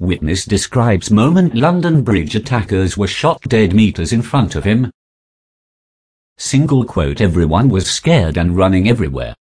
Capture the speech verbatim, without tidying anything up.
Witness describes moment London Bridge attackers were shot dead meters in front of him. Single quote, everyone was scared and running everywhere.